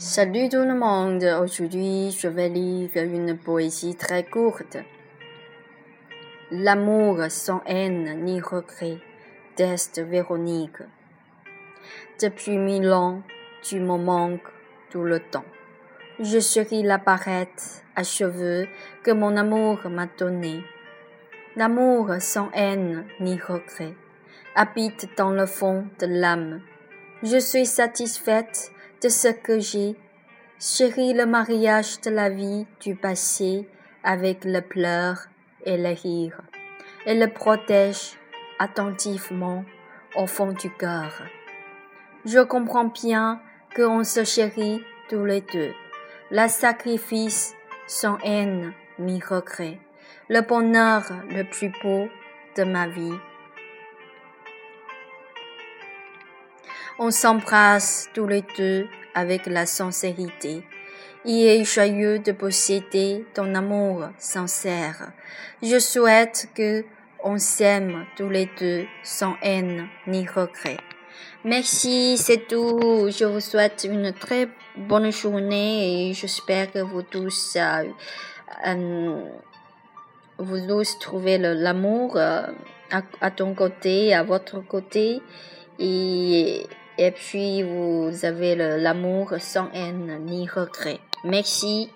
Salut tout le monde, aujourd'hui je vais lire une poésie très courte. L'amour sans haine ni regret d'Est Véronique. Depuis 1000 ans, tu me manques tout le temps. Je chéris la barrette à cheveux que mon amour m'a donnée. L'amour sans haine ni regret habite dans le fond de l'âme. Je suis satisfaite de ce que j'ai, chéri le mariage de la vie du passé avec le pleur et le rire, et le protège attentivement au fond du cœur. Je comprends bien qu'on se chérit tous les deux, le sacrifice sans haine ni regret, le bonheur le plus beau de ma vie. On s'embrasse tous les deux avec la sincérité. Il est joyeux de posséder ton amour sincère. Je souhaite que on s'aime tous les deux sans haine ni regret. Merci, c'est tout. Je vous souhaite une très bonne journée et j'espère que vous tous trouvez l'amour à ton côté, à votre côté et puis vous avez l'amour sans haine ni regret. Merci.